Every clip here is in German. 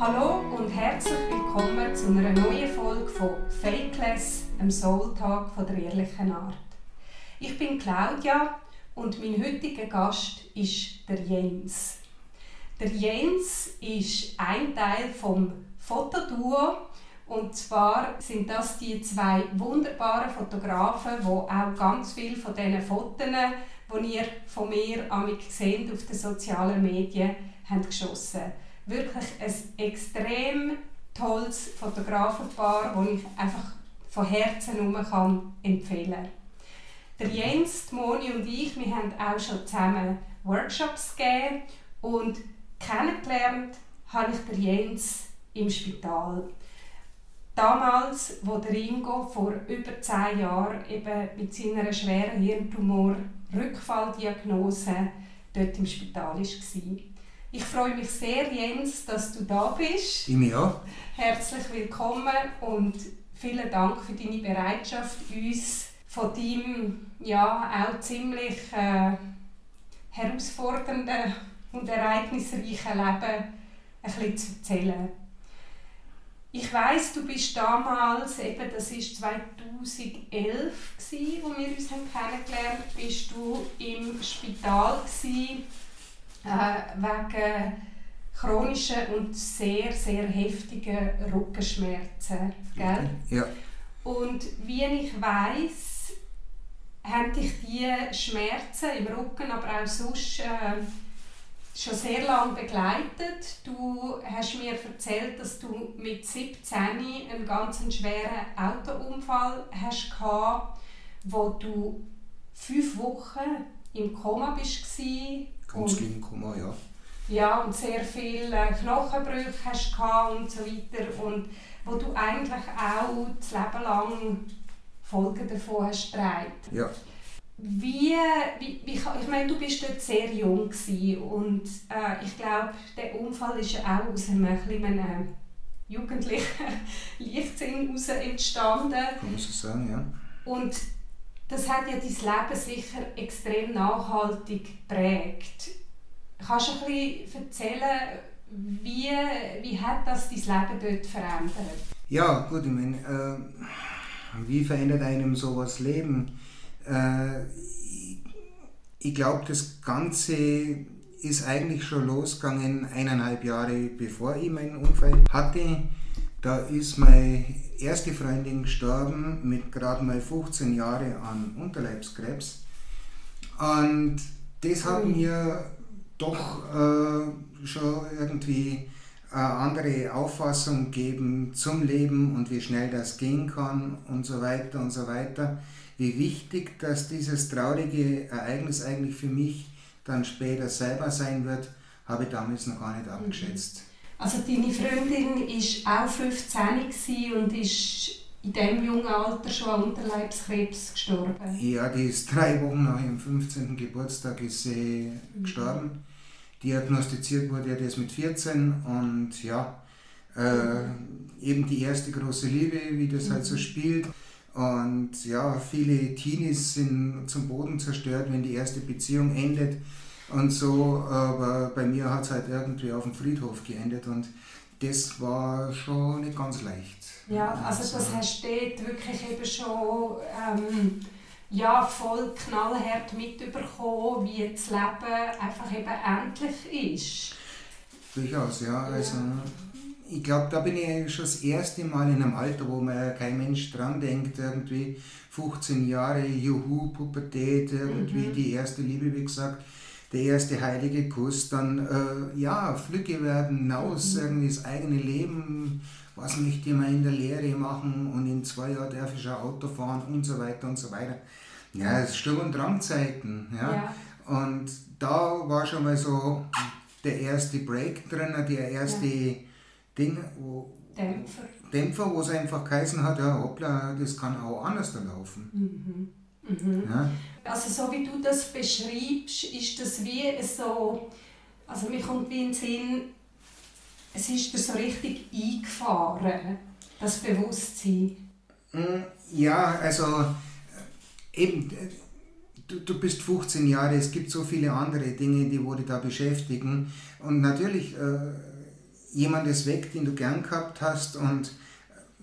Hallo und herzlich willkommen zu einer neuen Folge von Fakeless, einem Soul-Tag von der ehrlichen Art. Ich bin Claudia und mein heutiger Gast ist der Jens. Der Jens ist ein Teil vom Fotoduo und zwar sind das die zwei wunderbaren Fotografen, die auch ganz viel von diesen Fotos, die ihr von mir seht, auf den sozialen Medien haben geschossen habt. Wirklich ein extrem tolles Fotografenpaar, das ich einfach von Herzen empfehlen kann. Der Jens, die Moni und ich, wir haben auch schon zusammen Workshops gegeben und kennengelernt habe ich den Jens im Spital. Damals, als Ingo vor über 10 Jahren eben mit seiner schweren Hirntumor-Rückfalldiagnose dort im Spital war. Ich freue mich sehr, Jens, dass du da bist. Ich mich auch. Herzlich willkommen und vielen Dank für deine Bereitschaft, uns von deinem auch ziemlich herausfordernden und ereignisreichen Leben etwas zu erzählen. Ich weiss, du bist damals, eben, das war 2011, als wir uns kennengelernt haben, bist du im Spital gewesen. Wegen chronischen und sehr, sehr heftigen Rückenschmerzen. Gell? Ja. Und wie ich weiss, haben dich diese Schmerzen im Rücken, aber auch sonst schon sehr lange begleitet. Du hast mir erzählt, dass du mit 17 einen ganz schweren Autounfall hast gehabt, wo du 5 Wochen im Koma warst. Ganz schlimm Koma, ja. Ja, und sehr viele Knochenbrüche hast du und so weiter. Und wo du eigentlich auch das Leben lang Folgen davon hast getragen. Ja. Ich meine, du warst dort sehr jung gewesen und ich glaube, der Unfall ist auch aus einem jugendlichen Leichtsinn heraus entstanden. Kann man so sagen, ja. Und das hat ja dein Leben sicher extrem nachhaltig geprägt. Kannst du etwas erzählen, wie hat das dein Leben dort verändert? Ja, gut, ich meine, wie verändert einem sowas Leben? Ich glaube, das Ganze ist eigentlich schon losgegangen, 1,5 Jahre bevor ich meinen Unfall hatte. Da ist meine erste Freundin gestorben mit gerade mal 15 Jahren an Unterleibskrebs. Und das hat mir doch schon irgendwie eine andere Auffassung gegeben zum Leben und wie schnell das gehen kann und so weiter und so weiter. Wie wichtig, dass dieses traurige Ereignis eigentlich für mich dann später selber sein wird, habe ich damals noch gar nicht abgeschätzt. Also deine Freundin war auch 15 und ist in diesem jungen Alter schon an Unterleibskrebs gestorben. Ja, die ist 3 Wochen nach ihrem 15. Geburtstag ist sie gestorben. Diagnostiziert wurde ja das mit 14 und ja, eben die erste große Liebe, wie das halt so spielt. Und ja, viele Teenies sind zum Boden zerstört, wenn die erste Beziehung endet. Und so, aber bei mir hat es halt irgendwie auf dem Friedhof geendet und das war schon nicht ganz leicht. Ja, also das hast du dort wirklich eben schon voll knallhart mitbekommen, wie das Leben einfach eben endlich ist. Durchaus, ja. Also, ich glaube, da bin ich schon das erste Mal in einem Alter, wo man kein Mensch dran denkt, irgendwie 15 Jahre, juhu, Pubertät, irgendwie die erste Liebe, wie gesagt. Der erste heilige Kuss, dann, Flügge werden hinaus, irgendwie das eigene Leben, was möchte ich mal in der Lehre machen und in 2 Jahren darf ich schon Auto fahren und so weiter und so weiter. Ja, es ist Sturm- und Drangzeiten. Ja. Und da war schon mal so der erste Break drin, der erste Ding, Dämpfer, wo es einfach geheißen hat, ja hoppla, das kann auch anders laufen. Ja. Also so wie du das beschreibst, ist das wie so, also mir kommt wie in den Sinn, es ist dir so richtig eingefahren, das Bewusstsein. Ja, also eben, du bist 15 Jahre, es gibt so viele andere Dinge, die dich da beschäftigen und natürlich jemand ist weg, den du gern gehabt hast und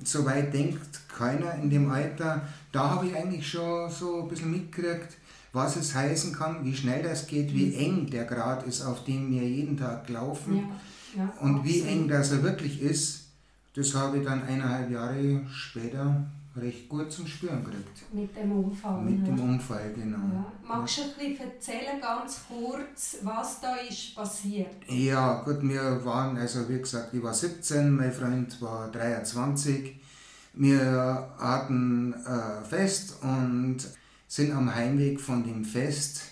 so weit denkt keiner in dem Alter. Da habe ich eigentlich schon so ein bisschen mitgekriegt, was es heißen kann, wie schnell das geht, wie eng der Grat ist, auf dem wir jeden Tag laufen, ja, und wie eng das er wirklich ist. Das habe ich dann 1,5 Jahre später recht gut zum Spüren gekriegt. Mit dem Unfall. Mit dem Unfall, genau. Ja. Magst du ein bisschen erzählen, ganz kurz, was da ist passiert? Ja, gut, wir waren, also wie gesagt, ich war 17, mein Freund war 23. Wir hatten Fest und sind am Heimweg von dem Fest,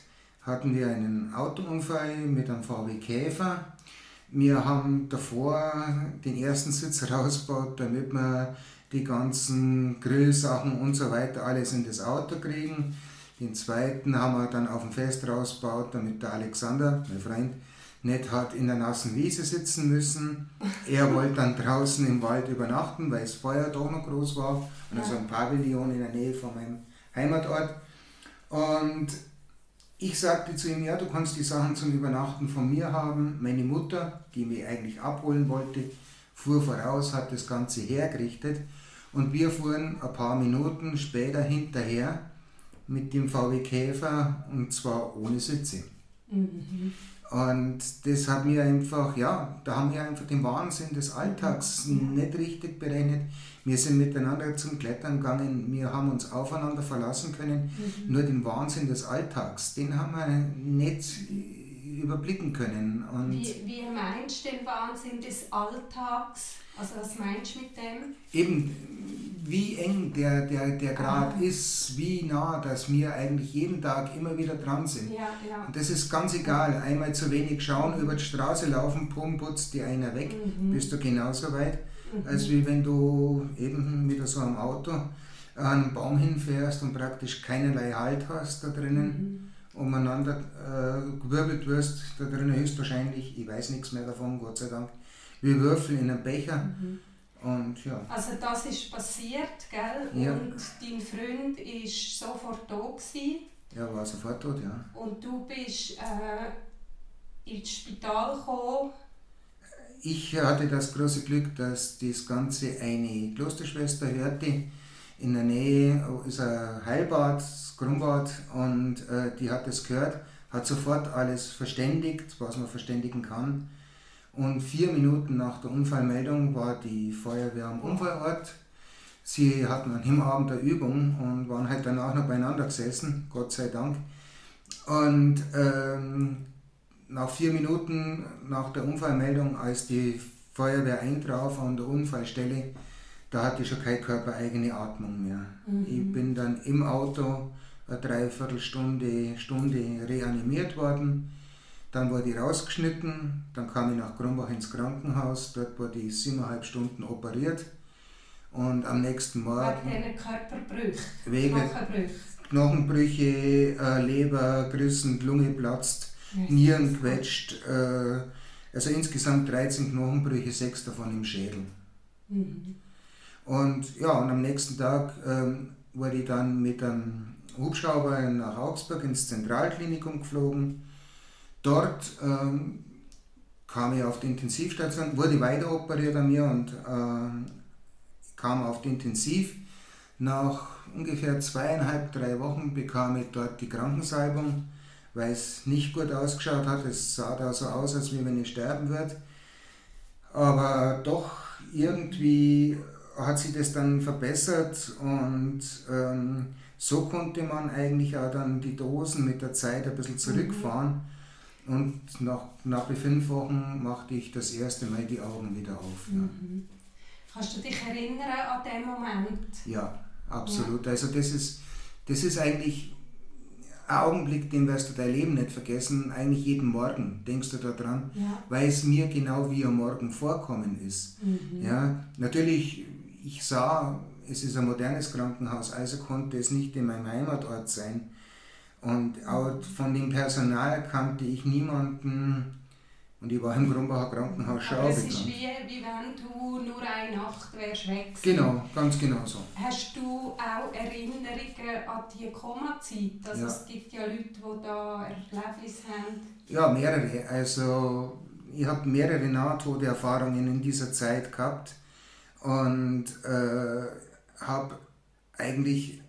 hatten wir einen Autounfall mit einem VW Käfer. Wir haben davor den ersten Sitz rausgebaut, damit wir die ganzen Grillsachen und so weiter alles in das Auto kriegen. Den zweiten haben wir dann auf dem Fest rausgebaut, damit der Alexander, mein Freund, nicht hat in der nassen Wiese sitzen müssen. Er wollte dann draußen im Wald übernachten, weil das Feuer doch noch groß war. Und also ein Pavillon in der Nähe von meinem Heimatort. Und ich sagte zu ihm, ja, du kannst die Sachen zum Übernachten von mir haben. Meine Mutter, die mich eigentlich abholen wollte, fuhr voraus, hat das Ganze hergerichtet und wir fuhren ein paar Minuten später hinterher mit dem VW Käfer und zwar ohne Sitze. Mhm. Und das hat mir einfach, ja, da haben wir einfach den Wahnsinn des Alltags nicht richtig berechnet. Wir sind miteinander zum Klettern gegangen, wir haben uns aufeinander verlassen können. Mhm. Nur den Wahnsinn des Alltags, den haben wir nicht überblicken können. Und wie meinst du den Wahnsinn des Alltags? Also was meinst du mit dem? Eben, wie eng der Grad ist, wie nah, dass wir eigentlich jeden Tag immer wieder dran sind. Ja. Und das ist ganz egal, einmal zu wenig schauen, über die Straße laufen, pum, putzt dir einer weg, bist du genauso weit, als wie wenn du eben wieder so am Auto an einen Baum hinfährst und praktisch keinerlei Halt hast da drinnen. Umeinander gewirbelt wirst, da drinnen höchstwahrscheinlich, ich weiß nichts mehr davon, Gott sei Dank, wir würfeln in einem Becher. Und, ja. Also das ist passiert, gell? Ja. Und dein Freund war sofort da gewesen. Ja, war sofort tot, ja. Und du bist ins Spital gekommen? Ich hatte das große Glück, dass das Ganze eine Klosterschwester hörte. In der Nähe ist ein Heilbad, Grumbach, und die hat das gehört, hat sofort alles verständigt, was man verständigen kann. Und 4 Minuten nach der Unfallmeldung war die Feuerwehr am Unfallort. Sie hatten an dem Abend eine Übung und waren halt danach noch beieinander gesessen, Gott sei Dank. Und nach 4 Minuten nach der Unfallmeldung, als die Feuerwehr eintraf an der Unfallstelle, da hatte ich schon keine körpereigene Atmung mehr. Ich bin dann im Auto eine Dreiviertelstunde reanimiert worden. Dann wurde ich rausgeschnitten, dann kam ich nach Grumbach ins Krankenhaus, dort wurde ich 7,5 Stunden operiert. Und am nächsten Morgen... Wegen Körperbrüche, Knochenbrüche? Knochenbrüche, Leber gerissen, Lunge platzt, Nieren quetscht. Also insgesamt 13 Knochenbrüche, 6 davon im Schädel. Und ja, und am nächsten Tag wurde ich dann mit einem Hubschrauber nach Augsburg ins Zentralklinikum geflogen. Dort kam ich auf die Intensivstation, wurde weiter operiert an mir und kam auf die Intensiv. Nach ungefähr 2,5, 3 Wochen bekam ich dort die Krankensalbung, weil es nicht gut ausgeschaut hat. Es sah da so aus, als wenn ich sterben würde. Aber doch irgendwie hat sich das dann verbessert und so konnte man eigentlich auch dann die Dosen mit der Zeit ein bisschen zurückfahren. Und nach 5 Wochen machte ich das erste Mal die Augen wieder auf. Ja. Kannst du dich erinnern an den Moment? Ja, absolut. Ja. Also das ist eigentlich ein Augenblick, den wirst du dein Leben nicht vergessen. Eigentlich jeden Morgen denkst du da dran, weil es mir genau wie am Morgen vorkommen ist. Ja, natürlich, ich sah, es ist ein modernes Krankenhaus, also konnte es nicht in meinem Heimatort sein. Und auch von dem Personal kannte ich niemanden und ich war im Grumbacher Krankenhaus schon. Aber es ist wie wenn du nur eine Nacht wärst weg. Genau, ganz genau so. Hast du auch Erinnerungen an die Koma-Zeit? Also es gibt ja Leute, die da Erlebnisse haben. Ja, mehrere. Also ich habe mehrere Nahtoderfahrungen in dieser Zeit gehabt und habe eigentlich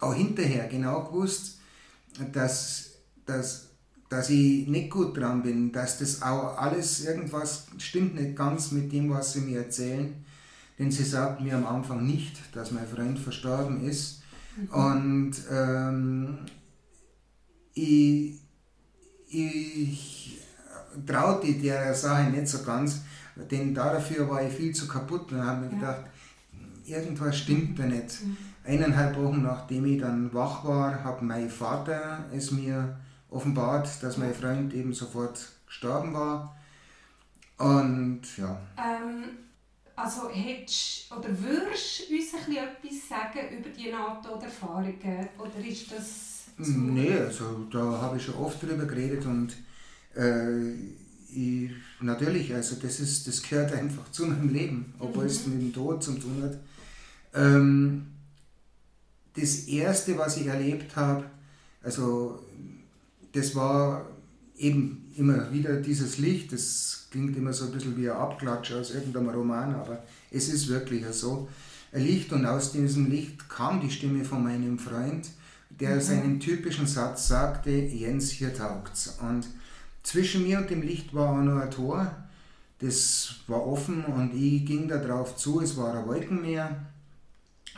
auch hinterher genau gewusst, dass ich nicht gut dran bin, dass das auch alles, irgendwas stimmt nicht ganz mit dem, was sie mir erzählen. Denn sie sagten mir am Anfang nicht, dass mein Freund verstorben ist. Mhm. Und ich traute der Sache nicht so ganz, denn dafür war ich viel zu kaputt. Und habe mir gedacht, irgendwas stimmt da nicht. Mhm. 1,5 Wochen nachdem ich dann wach war, hat mein Vater es mir offenbart, dass mein Freund eben sofort gestorben war. Und ja. Also hättest oder würdest du uns etwas sagen über die Nahtoderfahrungen? Oder ist das zu... Nein, also da habe ich schon oft drüber geredet und ich, natürlich, also das gehört einfach zu meinem Leben, obwohl es mit dem Tod zu tun hat. Das Erste, was ich erlebt habe, also das war eben immer wieder dieses Licht, das klingt immer so ein bisschen wie ein Abklatsch aus irgendeinem Roman, aber es ist wirklich so. Ein Licht, und aus diesem Licht kam die Stimme von meinem Freund, der seinen typischen Satz sagte, Jens, hier taugt's. Und zwischen mir und dem Licht war auch noch ein Tor, das war offen und ich ging da drauf zu, es war ein Wolkenmeer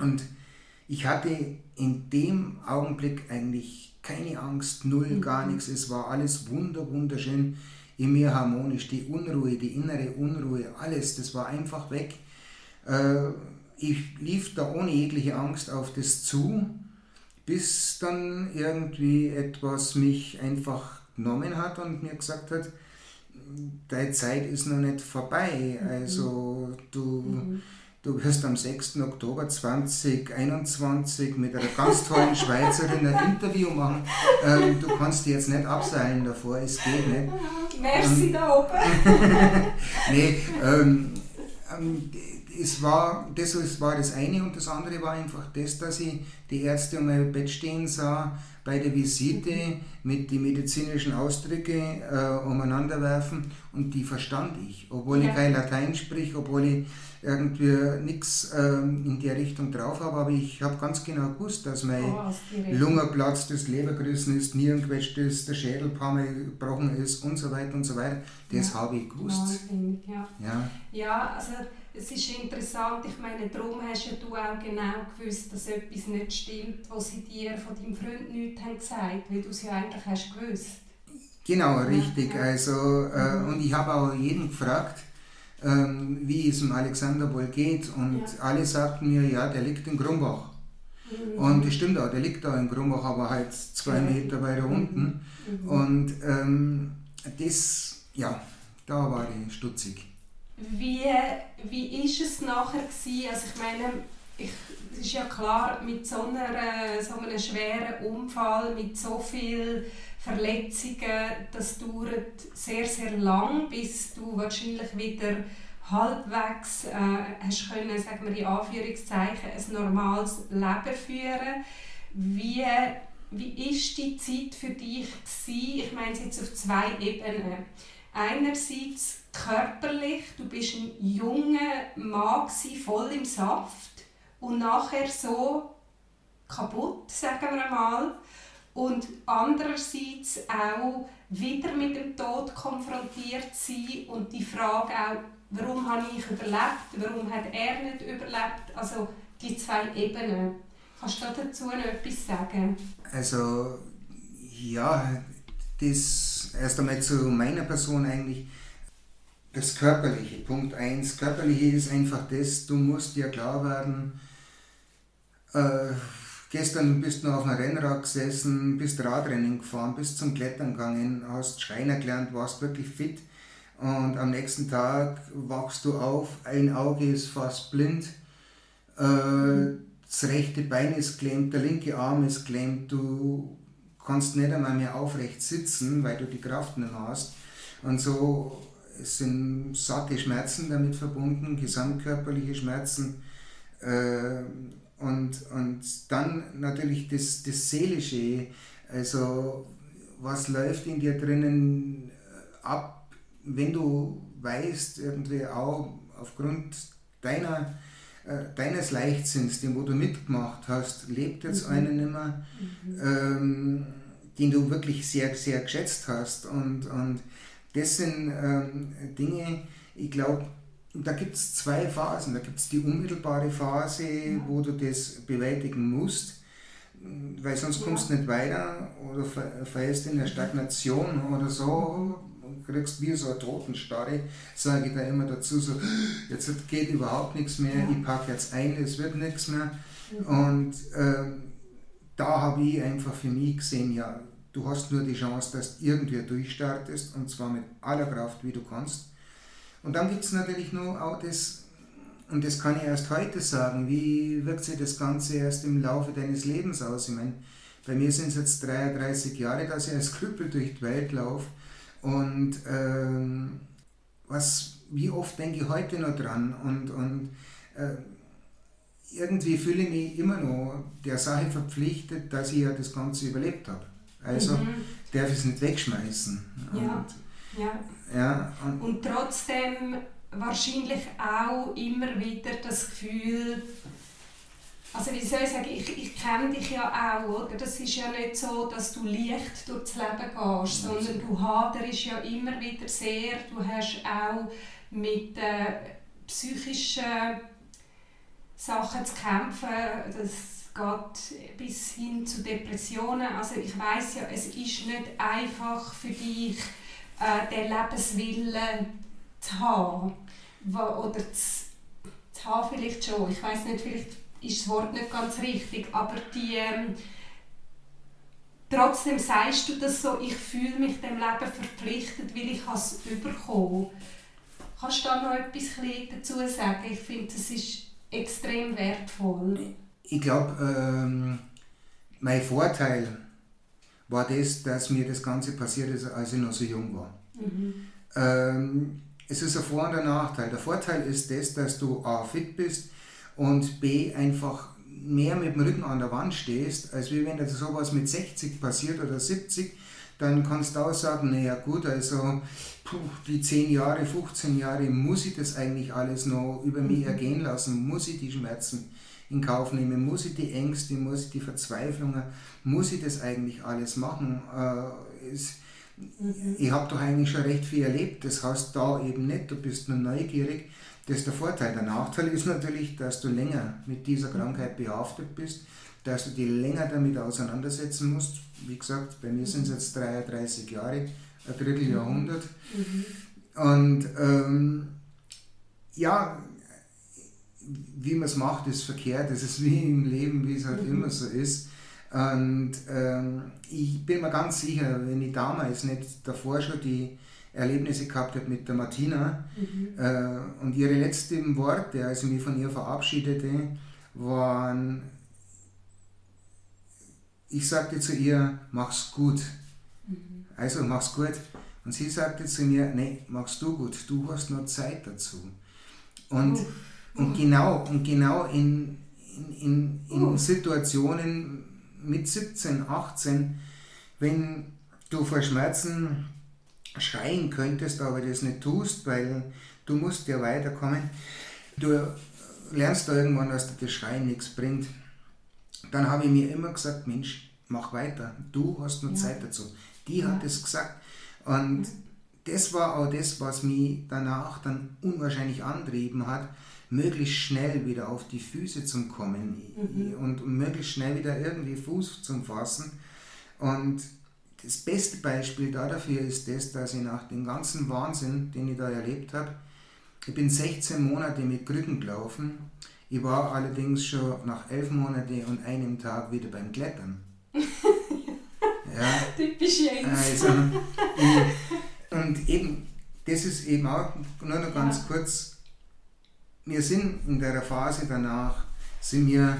und ich hatte in dem Augenblick eigentlich keine Angst, null, gar nichts. Es war alles wunderschön, in mir harmonisch. Die Unruhe, die innere Unruhe, alles, das war einfach weg. Ich lief da ohne jegliche Angst auf das zu, bis dann irgendwie etwas mich einfach genommen hat und mir gesagt hat, deine Zeit ist noch nicht vorbei, also du wirst am 6. Oktober 2021 mit einer ganz tollen Schweizerin ein Interview machen. Du kannst dich jetzt nicht abseilen davor, es geht nicht. Merci da oben. Nee, das war das eine, und das andere war einfach das, dass ich die Ärzte um mein Bett stehen sah, bei der Visite mit den medizinischen Ausdrücken umeinander werfen, und die verstand ich, obwohl ich kein Latein sprich, obwohl ich irgendwie nichts in der Richtung drauf habe, aber ich habe ganz genau gewusst, dass mein Lunge platzt, das Leber gerissen ist, Nieren gequetscht ist, der Schädel ein paar Mal gebrochen ist und so weiter und so weiter. Das habe ich gewusst. Ja, also es ist interessant, ich meine, darum hast ja du auch genau gewusst, dass etwas nicht stimmt, was sie dir von deinem Freund nichts haben gesagt, weil du es ja eigentlich hast gewusst. Genau, richtig. Also, und ich habe auch jeden gefragt, wie es dem Alexander wohl geht, und alle sagten mir, ja, der liegt in Grumbach. Und das stimmt auch, der liegt da in Grumbach, aber halt 2 Meter weiter unten. Und da war ich stutzig. Wie ist es nachher gewesen? Also ich meine, es ist ja klar, mit so einem schweren Unfall, mit so vielen Verletzungen, das dauert sehr, sehr lang, bis du wahrscheinlich wieder halbwegs hast können, sagen wir in Anführungszeichen, ein normales Leben führen. Wie ist die Zeit für dich gewesen? Ich meine es jetzt auf 2 Ebenen. Einerseits körperlich, du bist ein junger Mann gewesen, voll im Saft und nachher so kaputt, sagen wir einmal. Und andererseits auch wieder mit dem Tod konfrontiert sein und die Frage auch, warum habe ich überlebt, warum hat er nicht überlebt, also die 2 Ebenen. Kannst du dazu noch etwas sagen? Also, ja, das erst einmal zu meiner Person eigentlich. Das Körperliche, Punkt 1. Körperliche ist einfach das, du musst dir klar werden, gestern bist du noch auf einem Rennrad gesessen, bist Radrennen gefahren, bist zum Klettern gegangen, hast Schreiner gelernt, warst wirklich fit, und am nächsten Tag wachst du auf, ein Auge ist fast blind, das rechte Bein ist klemmt, der linke Arm ist klemmt, du kannst nicht einmal mehr aufrecht sitzen, weil du die Kraft nicht mehr hast, und so sind satte Schmerzen damit verbunden, gesamtkörperliche Schmerzen, und dann natürlich das Seelische, also was läuft in dir drinnen ab, wenn du weißt, irgendwie auch aufgrund deines Leichtsinns, den wo du mitgemacht hast, lebt jetzt einen nimmer, den du wirklich sehr, sehr geschätzt hast. Und das sind Dinge, ich glaube, da gibt es zwei Phasen. Da gibt es die unmittelbare Phase, wo du das bewältigen musst, weil sonst kommst du nicht weiter oder verhältst in der Stagnation oder so, kriegst wie so eine Totenstarre, sage ich da immer dazu, so, jetzt geht überhaupt nichts mehr, ich packe jetzt ein, es wird nichts mehr. Und da habe ich einfach für mich gesehen, ja, du hast nur die Chance, dass du irgendwie durchstartest, und zwar mit aller Kraft, wie du kannst. Und dann gibt es natürlich nur auch das, und das kann ich erst heute sagen, wie wirkt sich das Ganze erst im Laufe deines Lebens aus? Ich meine, bei mir sind es jetzt 33 Jahre, dass ich als Krüppel durch die Welt laufe. Und wie oft denke ich heute noch dran? Und irgendwie fühle ich mich immer noch der Sache verpflichtet, dass ich ja das Ganze überlebt habe. Also darf ich es nicht wegschmeißen. Und trotzdem wahrscheinlich auch immer wieder das Gefühl, also wie soll ich sagen, ich kenne dich ja auch, oder? Das ist ja nicht so, dass du leicht durchs Leben gehst, sondern du haderst ja immer wieder sehr, du hast auch mit psychischen Sachen zu kämpfen, das geht bis hin zu Depressionen, also ich weiss ja, es ist nicht einfach für dich, den Lebenswillen zu haben, oder zu haben vielleicht schon, ich weiss nicht, vielleicht ist das Wort nicht ganz richtig, aber trotzdem sagst du das so, ich fühle mich dem Leben verpflichtet, weil ich es bekommen habe. Kannst du da noch etwas dazu sagen? Ich finde, das ist extrem wertvoll. Ich glaube, mein Vorteil war das, dass mir das Ganze passiert ist, als ich noch so jung war. Es ist ein Vor- und ein Nachteil. Der Vorteil ist das, dass du A, fit bist und B, einfach mehr mit dem Rücken an der Wand stehst, als wenn dir sowas mit 60 passiert oder 70, dann kannst du auch sagen, naja gut, also die 10 Jahre, 15 Jahre, muss ich das eigentlich alles noch über mich ergehen lassen, muss ich die Schmerzen in Kauf nehmen, muss ich die Ängste, muss ich die Verzweiflungen, muss ich das eigentlich alles machen? Ich habe doch eigentlich schon recht viel erlebt, das hast du da eben nicht, du bist nur neugierig, das ist der Vorteil. Der Nachteil ist natürlich, dass du länger mit dieser Krankheit behaftet bist, dass du dich länger damit auseinandersetzen musst. Wie gesagt, bei mir sind es jetzt 33 Jahre, ein Dritteljahrhundert. Und wie man es macht, ist verkehrt. Das ist wie im Leben, wie es halt immer so ist. Und ich bin mir ganz sicher, wenn ich damals nicht davor schon die Erlebnisse gehabt habe mit der Martina und ihre letzten Worte, als ich mich von ihr verabschiedete, waren, ich sagte zu ihr, mach's gut. Also mach's gut. Und sie sagte zu mir, nee, machst du gut, du hast noch Zeit dazu. Und genau in Situationen mit 17, 18, wenn du vor Schmerzen schreien könntest, aber das nicht tust, weil du musst ja weiterkommen, du lernst da irgendwann, dass dir das Schreien nichts bringt. Dann habe ich mir immer gesagt, Mensch, mach weiter, du hast noch Zeit dazu. Die hat es gesagt. Und das war auch das, was mich danach dann unwahrscheinlich antrieben hat, möglichst schnell wieder auf die Füße zu kommen und möglichst schnell wieder irgendwie Fuß zu fassen. Und das beste Beispiel dafür ist das, dass ich nach dem ganzen Wahnsinn, den ich da erlebt habe, ich bin 16 Monate mit Krücken gelaufen, ich war allerdings schon nach 11 Monaten und einem Tag wieder beim Klettern. Typisch Jens. Also, und eben, das ist eben auch, nur noch ganz kurz, wir sind in der Phase danach, sind wir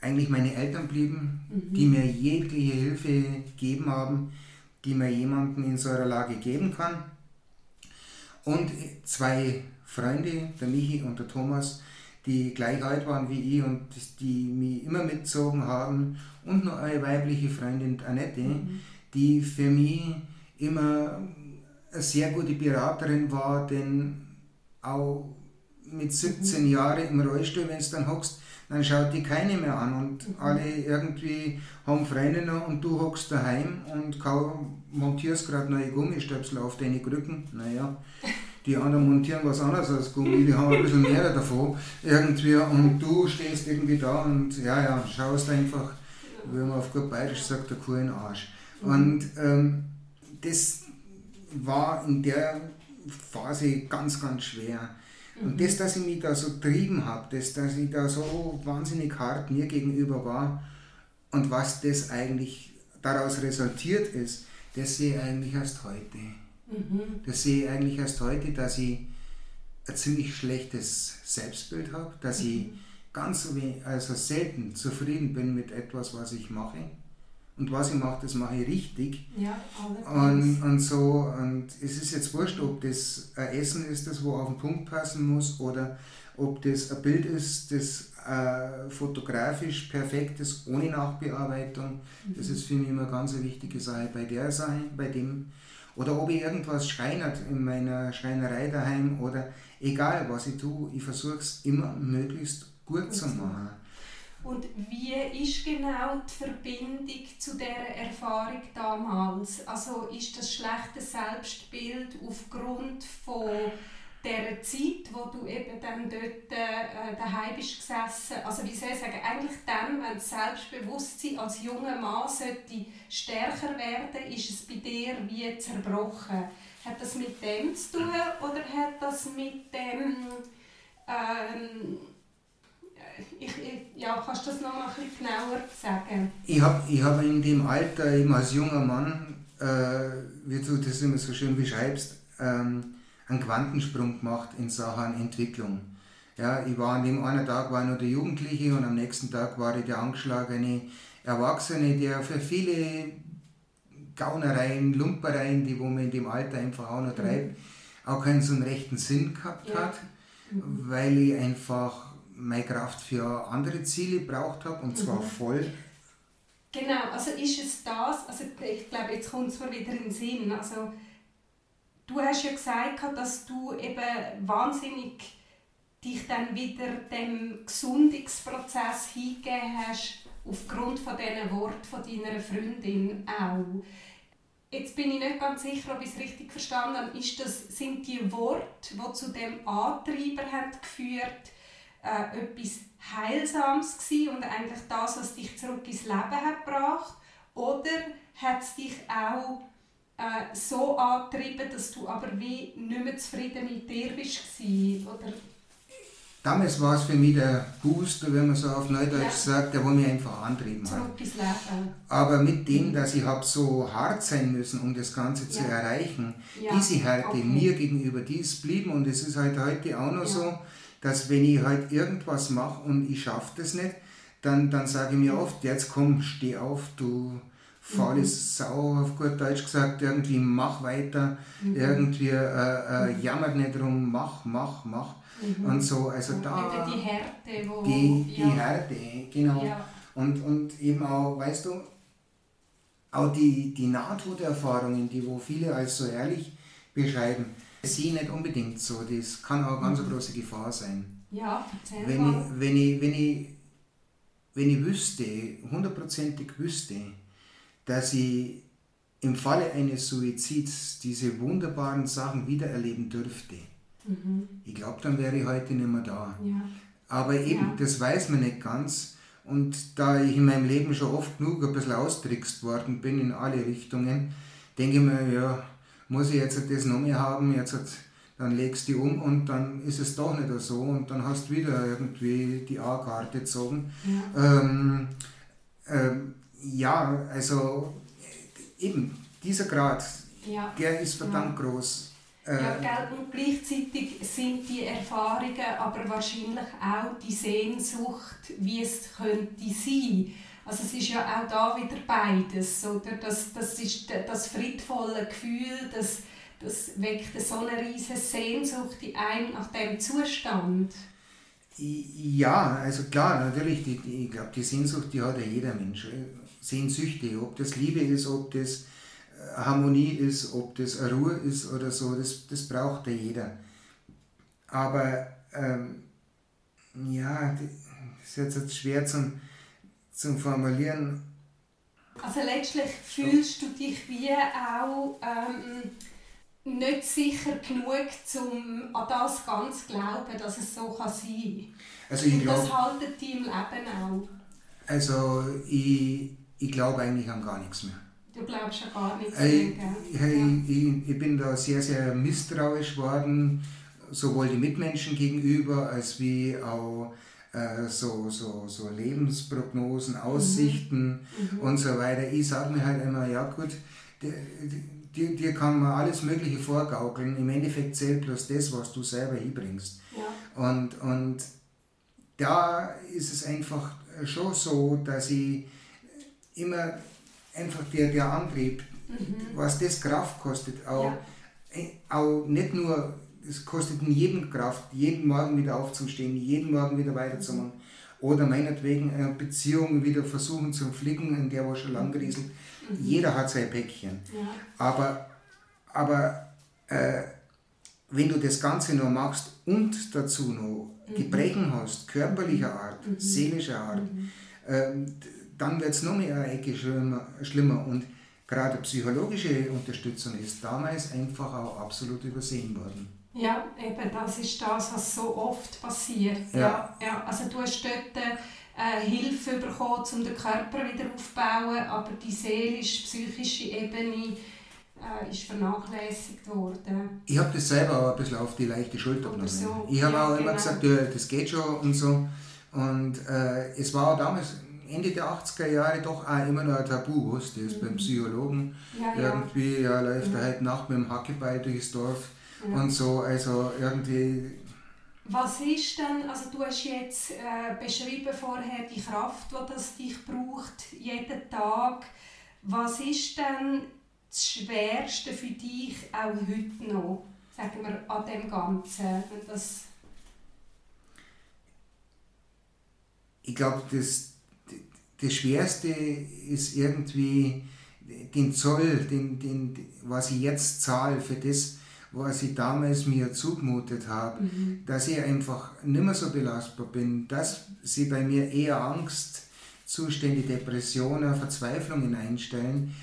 eigentlich meine Eltern blieben, die mir jegliche Hilfe gegeben haben, die mir jemanden in so einer Lage geben kann. Und zwei Freunde, der Michi und der Thomas, die gleich alt waren wie ich und die mich immer mitgezogen haben. Und noch eine weibliche Freundin, Annette, die für mich immer eine sehr gute Beraterin war, denn auch mit 17 Jahren im Rollstuhl, wenn du dann hockst, dann schaut die keine mehr an und alle irgendwie haben Freunde noch und du hockst daheim und montierst gerade neue Gummistöpsel auf deine Krücken. Naja, die anderen montieren was anderes als Gummi, die haben ein bisschen mehr davon irgendwie und du stehst irgendwie da und ja, schaust einfach, wie man auf gut Bayerisch sagt, der Kuh in den Arsch. Und das war in der Phase ganz, ganz schwer. Und das, dass ich mich da so getrieben habe, dass ich da so wahnsinnig hart mir gegenüber war und was das eigentlich daraus resultiert ist, das sehe ich eigentlich erst heute. Das sehe ich eigentlich erst heute, dass ich ein ziemlich schlechtes Selbstbild habe, dass ich selten zufrieden bin mit etwas, was ich mache. Und was ich mache, das mache ich richtig. Ja, und so. Und es ist jetzt wurscht, ob das ein Essen ist, das wo auf den Punkt passen muss, oder ob das ein Bild ist, das fotografisch perfekt ist, ohne Nachbearbeitung. Das ist für mich immer ganz eine wichtige Sache bei dem. Oder ob ich irgendwas schreinert in meiner Schreinerei daheim, oder egal was ich tue, ich versuche es immer möglichst gut zu machen. Und wie ist genau die Verbindung zu dieser Erfahrung damals? Also ist das schlechte Selbstbild aufgrund von dieser Zeit, wo du eben dann dort daheim bist gesessen? Also wie soll ich sagen, eigentlich dann, wenn das Selbstbewusstsein als junger Mann sollte stärker werden, ist es bei dir wie zerbrochen. Hat das mit dem zu tun oder hat das mit dem... kannst du das noch mal ein bisschen genauer sagen? Ich hab in dem Alter, eben als junger Mann, wie du das immer so schön beschreibst, einen Quantensprung gemacht in Sachen Entwicklung. Ja, ich war an dem einen Tag noch der Jugendliche und am nächsten Tag war ich der angeschlagene Erwachsene, der für viele Gaunereien, Lumpereien, die wo man in dem Alter einfach auch noch treibt, auch keinen so einen rechten Sinn gehabt hat, weil ich einfach meine Kraft für andere Ziele gebraucht habe, und zwar voll. Genau, also ist es das, also ich glaube, jetzt kommt es mir wieder in den Sinn, also du hast ja gesagt, dass du eben wahnsinnig dich dann wieder dem Gesundungsprozess hingegeben hast, aufgrund von diesen Worten von deiner Freundin auch. Jetzt bin ich nicht ganz sicher, ob ich es richtig verstanden habe, sind die Worte, die zu dem Antreiber haben geführt, etwas Heilsames gsi und eigentlich das, was dich zurück ins Leben hat gebracht? Oder hat es dich auch so angetrieben, dass du aber wie nicht mehr zufrieden mit dir warst? Oder? Damals war es für mich der Booster, wenn man so auf Neudeutsch sagt, der mich einfach antrieben hat. Zurück ins Leben. Aber mit dem, dass ich habe so hart sein müssen, um das Ganze zu erreichen, diese Härte mir gegenüber, die ist blieben, und es ist halt heute auch noch so, dass wenn ich halt irgendwas mache und ich schaffe das nicht, dann sage ich mir oft, jetzt komm, steh auf, du faule Sau, auf gut Deutsch gesagt, irgendwie mach weiter, irgendwie jammert nicht rum, mach. Und so, also da... Die Härte, die Härte, genau. Ja. Und eben auch, weißt du, auch die Nahtoderfahrungen, die wo viele als so ehrlich beschreiben, sie nicht unbedingt so, das kann auch eine ganz große Gefahr sein. Ja, wenn ich wüsste, hundertprozentig wüsste, dass ich im Falle eines Suizids diese wunderbaren Sachen wiedererleben dürfte, ich glaube, dann wäre ich heute nicht mehr da. Ja. Aber eben, das weiß man nicht ganz. Und da ich in meinem Leben schon oft genug ein bisschen austrickst worden bin in alle Richtungen, denke ich mir, muss ich jetzt das noch mehr haben, jetzt dann legst du die um und dann ist es doch nicht so und dann hast du wieder irgendwie die A-Karte gezogen. Ja. Also eben, dieser Grad, der ist verdammt groß. Und gleichzeitig sind die Erfahrungen, aber wahrscheinlich auch die Sehnsucht, wie es könnte sein. Also es ist ja auch da wieder beides, oder? Das ist das friedvolle Gefühl, das weckt so eine riesige Sehnsucht in einem nach diesem Zustand. Ja, also klar, natürlich, ich glaube, die Sehnsucht, die hat ja jeder Mensch. Sehnsüchte, ob das Liebe ist, ob das Harmonie ist, ob das eine Ruhe ist oder so, das braucht ja jeder. Aber ja, das ist jetzt schwer zum Formulieren. Also letztlich fühlst du dich wie auch nicht sicher genug, um an das ganz zu glauben, dass es so kann sein. Also ich glaube, das haltet dich im Leben auch. Also ich glaube eigentlich an gar nichts mehr. Du glaubst an gar nichts mehr, gell? Ich bin da sehr, sehr misstrauisch geworden, sowohl den Mitmenschen gegenüber, als wie auch so Lebensprognosen, Aussichten und so weiter. Ich sage mir halt immer, ja gut, dir kann man alles Mögliche vorgaukeln, im Endeffekt zählt bloß das, was du selber hinbringst. Ja. Und da ist es einfach schon so, dass ich immer einfach der Antrieb, was das Kraft kostet, auch nicht nur, es kostet in jedem Kraft, jeden Morgen wieder aufzustehen, jeden Morgen wieder weiterzumachen. Oder meinetwegen eine Beziehung wieder versuchen zu flicken, in der war schon lang gerieselt. Jeder hat sein Päckchen. Ja. Aber wenn du das Ganze noch machst und dazu noch Gebrechen hast, körperlicher Art, seelischer Art, dann wird es noch mehr eine Ecke schlimmer. Und gerade psychologische Unterstützung ist damals einfach auch absolut übersehen worden. Ja, eben, das ist das, was so oft passiert. Ja. Also du hast dort Hilfe bekommen, um den Körper wieder aufzubauen, aber die seelisch-psychische Ebene ist vernachlässigt worden. Ich habe das selber auch ein bisschen auf die leichte Schulter genommen. So. Ich habe auch immer gesagt, ja, das geht schon und so. Und es war auch damals, Ende der 80er Jahre, doch auch immer noch ein Tabu, weißt du, das beim Psychologen. Irgendwie läuft er halt Nacht mit dem Hackebeil durchs Dorf und so, also irgendwie. Was ist denn, also du hast jetzt beschrieben vorher die Kraft, die das dich braucht, jeden Tag. Was ist denn das Schwerste für dich auch heute noch, sagen wir, an dem Ganzen? Wenn das ich glaube, das Schwerste ist irgendwie den Zoll, was ich jetzt zahle für das, was ich damals mir zugemutet habe, dass ich einfach nicht mehr so belastbar bin, dass sie bei mir eher Angstzustände, Depressionen, Verzweiflungen einstellen.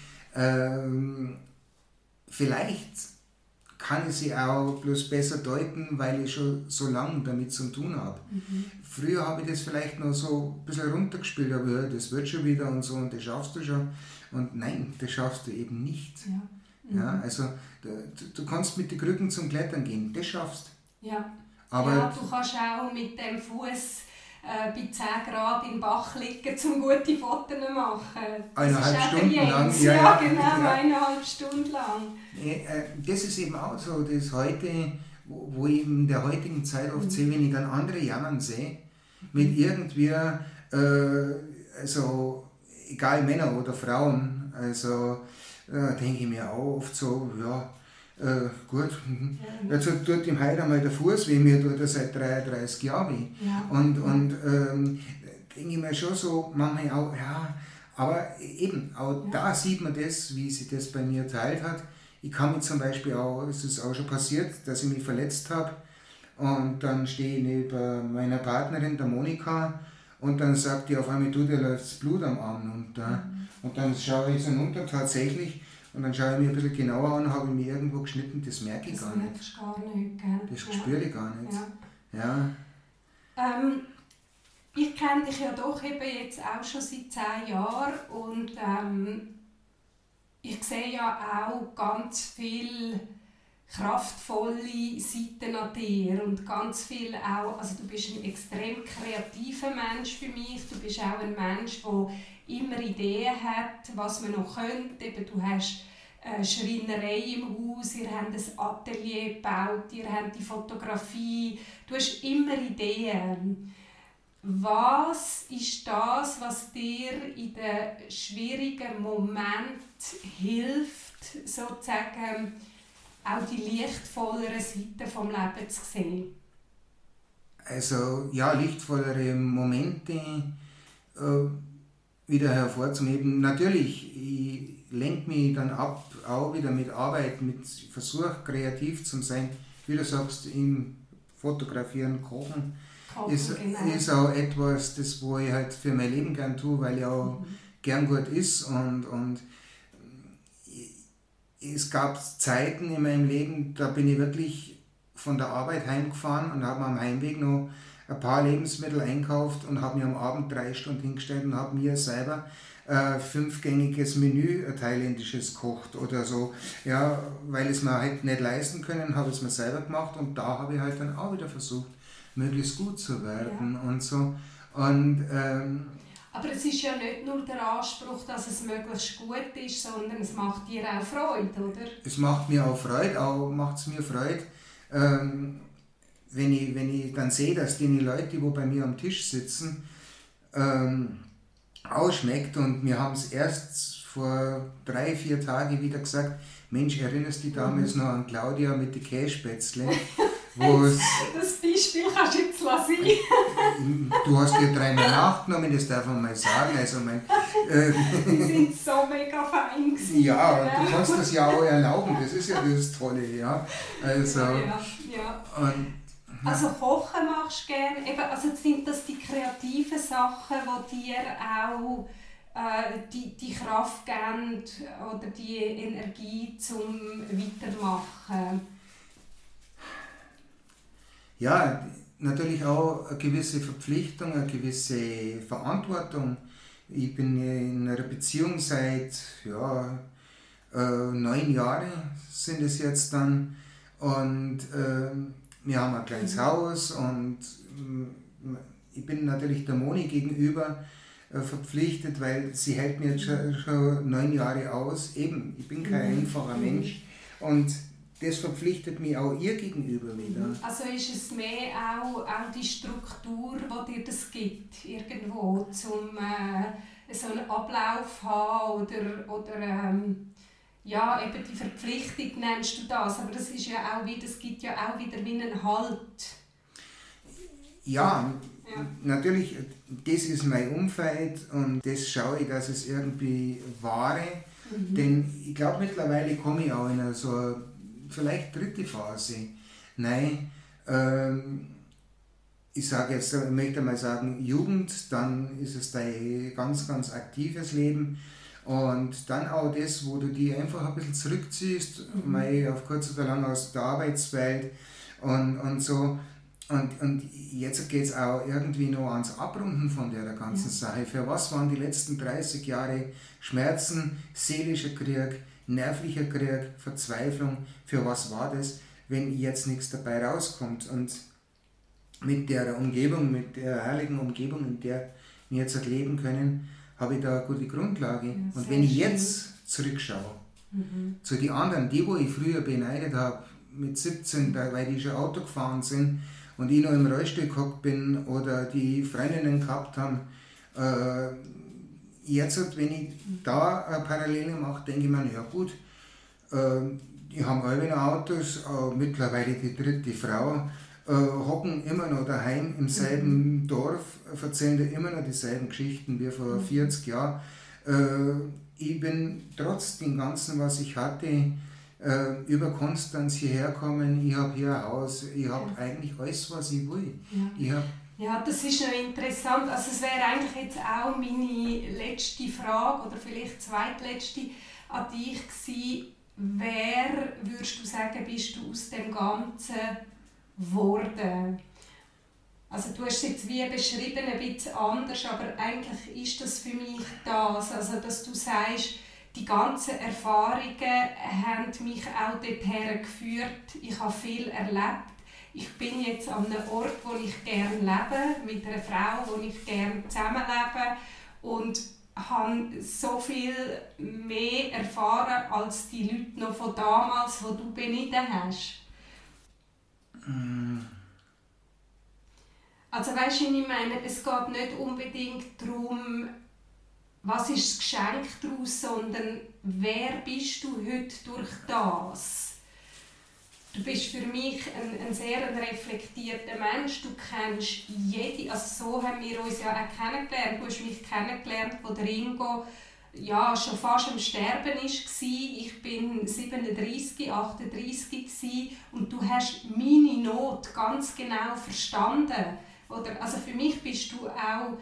Vielleicht kann ich sie auch bloß besser deuten, weil ich schon so lange damit zu tun habe. Früher habe ich das vielleicht noch so ein bisschen runtergespielt, aber das wird schon wieder und so und das schaffst du schon. Und nein, das schaffst du eben nicht. Ja, also du kannst mit den Krücken zum Klettern gehen, das schaffst du. Ja. Aber ja, du kannst auch mit dem Fuß bei 10 Grad im Bach liegen, um gute Fotos zu machen. Eineinhalb Stunden lang. Das ist eben auch so, dass heute, wo ich in der heutigen Zeit oft sehe, wenn ich dann andere jammern sehe, mit irgendwie, also egal Männer oder Frauen, also denke ich mir auch oft so, ja, gut, also tut ihm heute einmal der Fuß weh, mir tut er seit 33 Jahren weh. Und denke ich mir schon so, manchmal auch, ja, aber eben, auch da sieht man das, wie sie das bei mir teilt hat. Ich kann mich zum Beispiel auch, es ist auch schon passiert, dass ich mich verletzt habe und dann stehe ich neben meiner Partnerin, der Monika, und dann sagt die auf einmal, du, dir läuft das Blut am Arm runter. Und dann schaue ich so runter, tatsächlich, und dann schaue ich mir ein bisschen genauer an, habe ich mich irgendwo geschnitten, das merke ich gar nicht. Das merkst du gar nicht, gell? Das spüre ich gar nicht. Ja. Ich kenne dich ja doch eben jetzt auch schon seit 10 Jahren und ich sehe ja auch ganz viele kraftvolle Seiten an dir und ganz viel auch, also du bist ein extrem kreativer Mensch für mich, du bist auch ein Mensch, der immer Ideen hat, was man noch könnte. Eben, du hast eine Schreinerei im Haus, ihr habt ein Atelier gebaut, ihr habt die Fotografie, du hast immer Ideen. Was ist das, was dir in den schwierigen Momenten hilft, sozusagen auch die lichtvolleren Seiten des Lebens zu sehen? Also ja, lichtvollere Momente wieder hervorzuheben. Natürlich, ich lenke mich dann ab, auch wieder mit Arbeit, mit Versuch, kreativ zu sein. Wie du sagst, im Fotografieren, Kochen, ist auch etwas, das wo ich halt für mein Leben gern tue, weil ich auch gern gut ist. Und es gab Zeiten in meinem Leben, da bin ich wirklich von der Arbeit heimgefahren und habe mir am Heimweg noch ein paar Lebensmittel einkauft und habe mir am Abend 3 Stunden hingestellt und habe mir selber 5-gängiges Menü, ein thailändisches, gekocht oder so. Ja, weil es mir halt nicht leisten können, habe es mir selber gemacht und da habe ich halt dann auch wieder versucht, möglichst gut zu werden und so. Und, aber es ist ja nicht nur der Anspruch, dass es möglichst gut ist, sondern es macht dir auch Freude, oder? Es macht mir auch Freude, auch macht es mir Freude, wenn ich dann sehe, dass die Leute, die bei mir am Tisch sitzen, ausschmeckt. Und wir haben es erst vor 3-4 Tagen wieder gesagt, Mensch, erinnerst du dich damals noch an Claudia mit den Kässpätzle? Das Beispiel kannst du jetzt lassen. Du hast dir 3 nachgenommen, das darf man mal sagen. Also die sind so mega fein gewesen. Ja, ja, du kannst das ja auch erlauben, das ist ja das Tolle. Ja. Also, ja. Und, also kochen machst du gerne. Eben, also sind das die kreativen Sachen, die dir auch die Kraft geben oder die Energie zum Weitermachen? Ja, natürlich auch eine gewisse Verpflichtung, eine gewisse Verantwortung. Ich bin in einer Beziehung seit 9 Jahren sind es jetzt dann. Und wir haben ein kleines Haus und ich bin natürlich der Moni gegenüber verpflichtet, weil sie hält mir jetzt schon 9 Jahre aus. Eben, ich bin kein einfacher Mensch. Und das verpflichtet mich auch ihr gegenüber wieder. Also ist es mehr auch die Struktur, die dir das gibt, irgendwo, um so einen Ablauf zu haben oder eben die Verpflichtung nennst du das, aber das ist ja auch wieder, es gibt ja auch wieder wie einen Halt. Ja, natürlich, das ist mein Umfeld und das schaue ich, dass es irgendwie wahre, denn ich glaube mittlerweile komme ich auch in so eine vielleicht 3. Phase. Nein, ich möchte mal sagen, Jugend, dann ist es dein ganz, ganz aktives Leben und dann auch das, wo du dich einfach ein bisschen zurückziehst, mal auf kurz oder lang aus der Arbeitswelt und so. Und jetzt geht es auch irgendwie noch ans Abrunden von der ganzen Sache. Für was waren die letzten 30 Jahre Schmerzen, seelischer Krieg, nervlicher Krieg, Verzweiflung, für was war das, wenn jetzt nichts dabei rauskommt? Und mit der Umgebung, mit der herrlichen Umgebung, in der wir jetzt leben können, habe ich da eine gute Grundlage. Ja, und wenn ich jetzt zurückschaue, zu den anderen, die, wo ich früher beneidet habe, mit 17, weil die schon Auto gefahren sind und ich noch im Rollstuhl gehockt bin oder die Freundinnen gehabt haben, jetzt, wenn ich da eine Parallele mache, denke ich mir, ja gut, die haben alle Autos, mittlerweile die 3. Frau, hocken immer noch daheim im selben Dorf, erzählen da immer noch dieselben Geschichten wie vor 40 Jahren. Ich bin trotz dem Ganzen, was ich hatte, über Konstanz hierher gekommen, ich habe hier ein Haus, ich habe eigentlich alles, was ich will. Ja, das ist noch interessant. Also es wäre eigentlich jetzt auch meine letzte Frage oder vielleicht zweitletzte an dich gewesen. Wer, würdest du sagen, bist du aus dem Ganzen geworden? Also du hast es jetzt wie beschrieben, ein bisschen anders, aber eigentlich ist das für mich das. Also dass du sagst, die ganzen Erfahrungen haben mich auch dorthin geführt. Ich habe viel erlebt. Ich bin jetzt an einem Ort, wo ich gerne lebe, mit einer Frau, wo ich gerne zusammenlebe und habe so viel mehr erfahren als die Leute noch von damals, die du beneidet hast. Also weißt du, ich meine, es geht nicht unbedingt darum, was ist das Geschenk daraus, sondern wer bist du heute durch das? Du bist für mich ein sehr reflektierter Mensch. Du kennst jede. Also so haben wir uns ja auch kennengelernt. Du hast mich kennengelernt, wo der Ingo ja, schon fast am Sterben war. Ich bin 37, 38 gewesen, und du hast meine Not ganz genau verstanden. Oder, also für mich bist du auch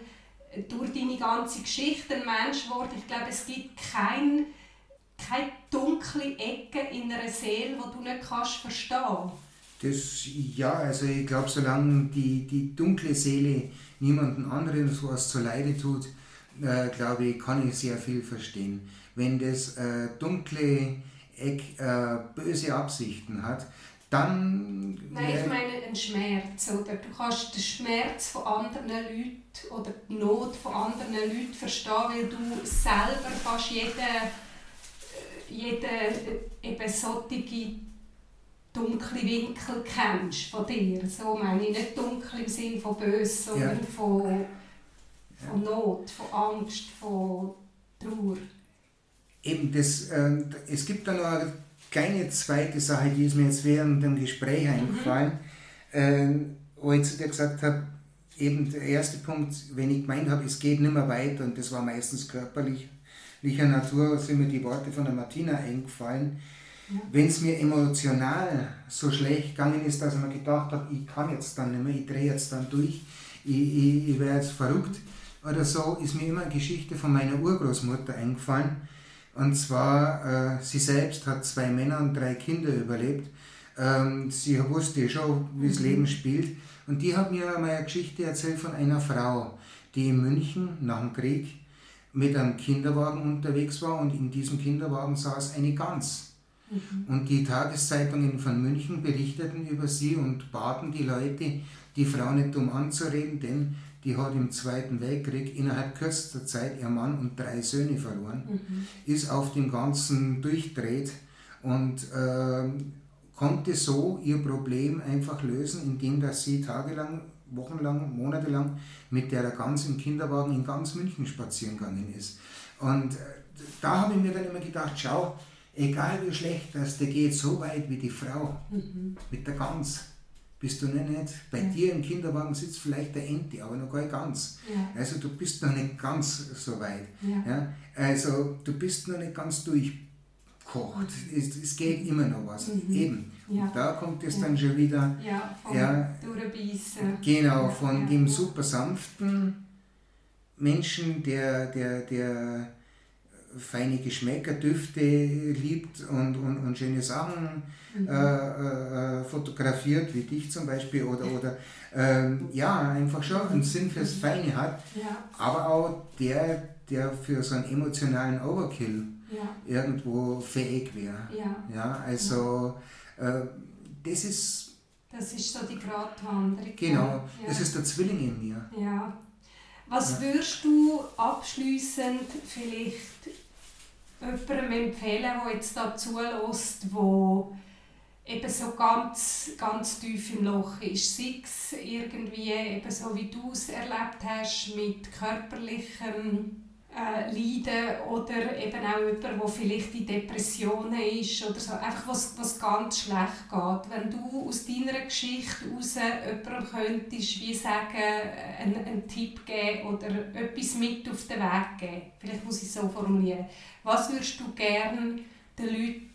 durch deine ganze Geschichte ein Mensch geworden. Ich glaube, es gibt keine dunkle Ecke in einer Seele, die du nicht verstehen kannst. Also ich glaube, solange die dunkle Seele niemanden anderen was zu Leide tut, glaube ich, kann ich sehr viel verstehen. Wenn das dunkle Eck böse Absichten hat, dann... Nein, ich meine einen Schmerz, oder? Du kannst den Schmerz von anderen Leuten oder die Not von anderen Leuten verstehen, weil du selber fast jede solche dunkle Winkel kennst von dir. So meine ich nicht dunkel im Sinne von bös, sondern von Not, von Angst, von Trauer. Eben, es gibt da noch eine kleine zweite Sache, die ist mir jetzt während dem Gespräch eingefallen, wo ich zu dir gesagt habe, eben der erste Punkt, wenn ich gemeint habe, es geht nicht mehr weiter, und das war meistens körperlicher Natur, sind mir die Worte von der Martina eingefallen. Ja. Wenn es mir emotional so schlecht gegangen ist, dass ich mir gedacht habe, ich kann jetzt dann nicht mehr, ich drehe jetzt dann durch, ich wäre jetzt verrückt oder so, ist mir immer eine Geschichte von meiner Urgroßmutter eingefallen. Und zwar, sie selbst hat 2 Männer und 3 Kinder überlebt. Sie wusste schon, wie das Leben spielt. Und die hat mir einmal eine Geschichte erzählt von einer Frau, die in München nach dem Krieg mit einem Kinderwagen unterwegs war, und in diesem Kinderwagen saß eine Gans. Und die Tageszeitungen von München berichteten über sie und baten die Leute, die Frau nicht dumm anzureden, denn die hat im Zweiten Weltkrieg innerhalb kürzester Zeit ihr Mann und 3 Söhne verloren, ist auf dem Ganzen durchdreht und konnte so ihr Problem einfach lösen, indem dass sie tagelang, wochenlang, monatelang mit der Gans im Kinderwagen in ganz München spazieren gegangen ist. Und da habe ich mir dann immer gedacht, schau, egal wie schlecht das dir geht, so weit wie die Frau mit der Gans bist du nicht. Bei dir im Kinderwagen sitzt vielleicht der Ente, aber noch gar nicht ganz. Ja. Also du bist noch nicht ganz so weit. Ja. Ja? Also du bist noch nicht ganz durchgekocht. Es geht immer noch was. Eben. Ja. Und da kommt es dann schon wieder vom Durchbeissen. Genau, von dem super sanften Menschen, der feine Geschmäcker, Düfte liebt und schöne Sachen fotografiert, wie dich zum Beispiel, oder einfach schon einen Sinn fürs Feine hat, aber auch der für so einen emotionalen Overkill irgendwo fähig wäre. Das ist so die Gratwanderung. Genau, das ist der Zwilling in mir. Ja. Was würdest du abschliessend vielleicht jemandem empfehlen, der jetzt da zulässt, der eben so ganz, ganz tief im Loch ist? Sei es irgendwie eben so, wie du es erlebt hast, mit körperlichem Leiden, oder eben auch jemand, der vielleicht in Depressionen ist oder so, einfach was ganz schlecht geht. Wenn du aus deiner Geschichte heraus jemandem könntest, wie sagen, einen Tipp geben oder etwas mit auf den Weg geben, vielleicht muss ich es so formulieren, was würdest du gerne den Leuten,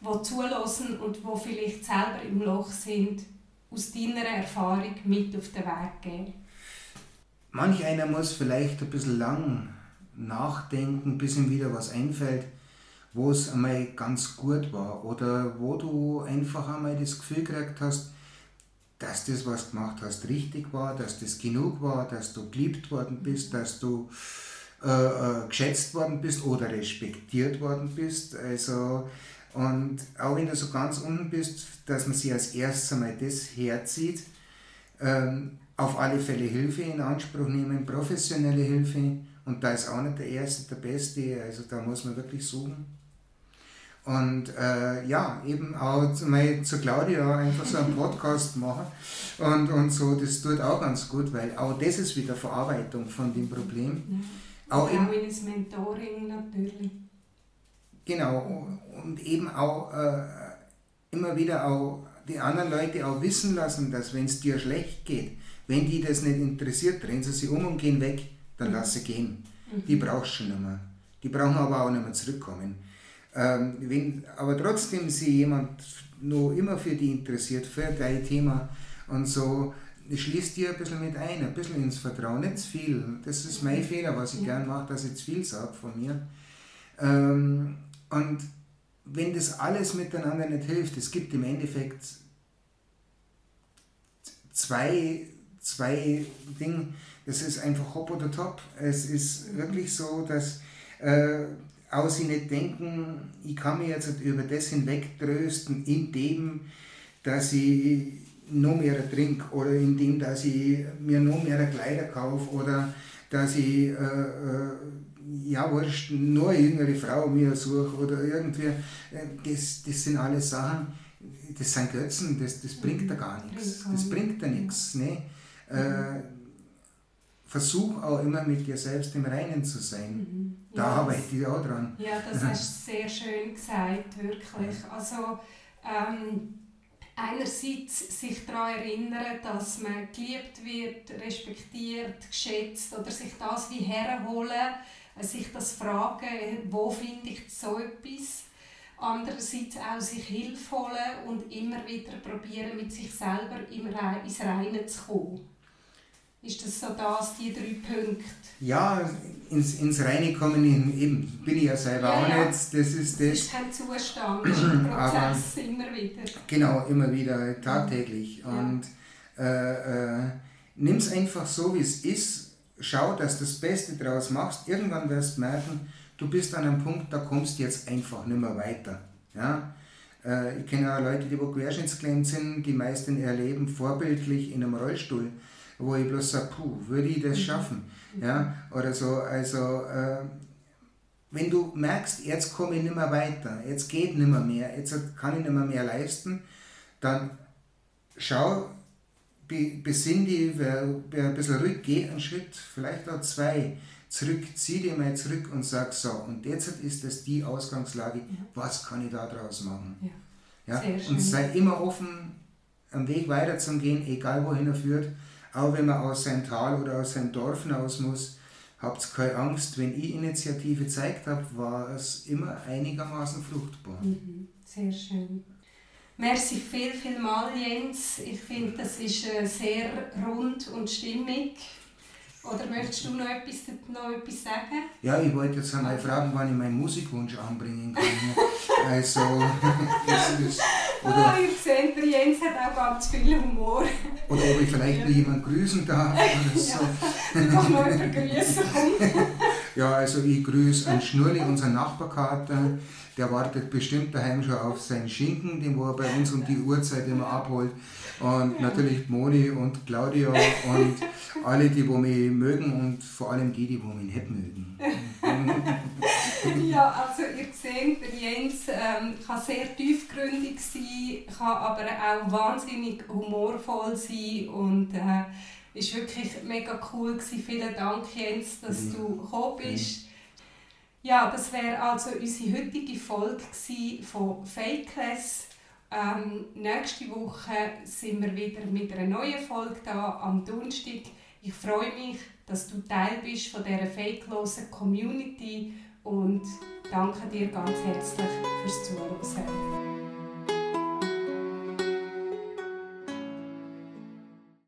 die zuhören und die vielleicht selber im Loch sind, aus deiner Erfahrung mit auf den Weg geben? Manch einer muss vielleicht ein bisschen lang nachdenken, bis ihm wieder was einfällt, wo es einmal ganz gut war oder wo du einfach einmal das Gefühl gekriegt hast, dass das, was du gemacht hast, richtig war, dass das genug war, dass du geliebt worden bist, dass du geschätzt worden bist oder respektiert worden bist. Also, und auch wenn du so ganz unten bist, dass man sich als erstes einmal das herzieht, auf alle Fälle Hilfe in Anspruch nehmen, professionelle Hilfe. Und da ist auch nicht der Erste, der Beste, also da muss man wirklich suchen. Und eben auch mal zu Claudia einfach so einen Podcast machen und so, das tut auch ganz gut, weil auch das ist wieder Verarbeitung von dem Problem. Ja. Auch ins Mentoring natürlich. Genau, und eben auch immer wieder auch die anderen Leute auch wissen lassen, dass wenn es dir schlecht geht, wenn die das nicht interessiert, drehen sie sich um und gehen weg, dann lass sie gehen. Die brauchst du nicht mehr. Die brauchen aber auch nicht mehr zurückkommen. Wenn, aber trotzdem sich jemand noch immer für die interessiert, für dein Thema und so, schließt dir ein bisschen mit ein bisschen ins Vertrauen, nicht zu viel. Das ist mein Fehler, was ich gern mache, dass ich zu viel sage von mir. Und wenn das alles miteinander nicht hilft, es gibt im Endeffekt zwei Dinge, das ist einfach hopp oder top. Es ist wirklich so, dass aus ich nicht denken, ich kann mich jetzt über das hinweg trösten, indem, dass ich noch mehr trinke oder indem, dass ich mir noch mehr Kleider kaufe oder dass ich nur eine jüngere Frau mir suche oder irgendwie, das sind alles Sachen, das sind Götzen, das bringt da gar nichts. Das bringt da nichts. Ne? Versuch auch immer mit dir selbst im Reinen zu sein. Da arbeite ich auch dran. Ja, das hast du sehr schön gesagt, wirklich. Also einerseits sich daran erinnern, dass man geliebt wird, respektiert, geschätzt oder sich das wie herholen, sich das fragen, wo finde ich so etwas. Andererseits auch sich Hilfe holen und immer wieder probieren, mit sich selber ins Reine zu kommen. Ist das so das, die 3 Punkte? Ja, ins Reine kommen, eben, bin ich ja selber auch nicht. Das ist kein Zustand, das ist ein Prozess, immer wieder. Genau, immer wieder, tagtäglich. Ja. Und nimm es einfach so, wie es ist, schau, dass du das Beste draus machst. Irgendwann wirst du merken, du bist an einem Punkt, da kommst du jetzt einfach nicht mehr weiter. Ja? Ich kenne auch Leute, die querschnittsgelähmt sind, die meisten erleben vorbildlich in einem Rollstuhl, wo ich bloß sage, würde ich das schaffen? Ja, oder so, also wenn du merkst, jetzt komme ich nicht mehr weiter, jetzt geht nicht mehr, jetzt kann ich nicht mehr leisten, dann schau, besinn dich, wer ein bisschen ruhig, geh einen Schritt, vielleicht auch 2 zurück, zieh dir mal zurück und sag so, und jetzt ist das die Ausgangslage, was kann ich da draus machen? Ja. Und sei immer offen, am Weg weiter zu gehen, egal wohin er führt. Auch wenn man aus seinem Tal oder aus seinem Dorf raus muss, habt keine Angst. Wenn ich Initiative gezeigt habe, war es immer einigermaßen fruchtbar. Sehr schön. Merci vielmals, Jens. Ich finde, das ist sehr rund und stimmig. Oder möchtest du noch etwas sagen? Ja, ich wollte jetzt einmal fragen, wann ich meinen Musikwunsch anbringen kann. Also, das, oder, ich sehe, der Jens hat auch ganz viel Humor. Oder ob ich vielleicht noch jemanden grüßen darf. Oder so. Du kannst noch jemanden grüßen. Ja, also ich grüße an Schnurli, unseren Nachbarkater. Der wartet bestimmt daheim schon auf seinen Schinken, den er bei uns um die Uhrzeit immer abholt. Und natürlich Moni und Claudia und alle, die mich mögen und vor allem die mich nicht mögen. Ja, also ihr seht, der Jens kann sehr tiefgründig sein, kann aber auch wahnsinnig humorvoll sein und ist wirklich mega cool gewesen. Vielen Dank, Jens, dass du gekommen bist. Ja, das wäre also unsere heutige Folge von Fakeless. Nächste Woche sind wir wieder mit einer neuen Folge da am Donnerstag. Ich freue mich, dass du Teil bist von dieser fakelosen Community und danke dir ganz herzlich fürs Zuhören.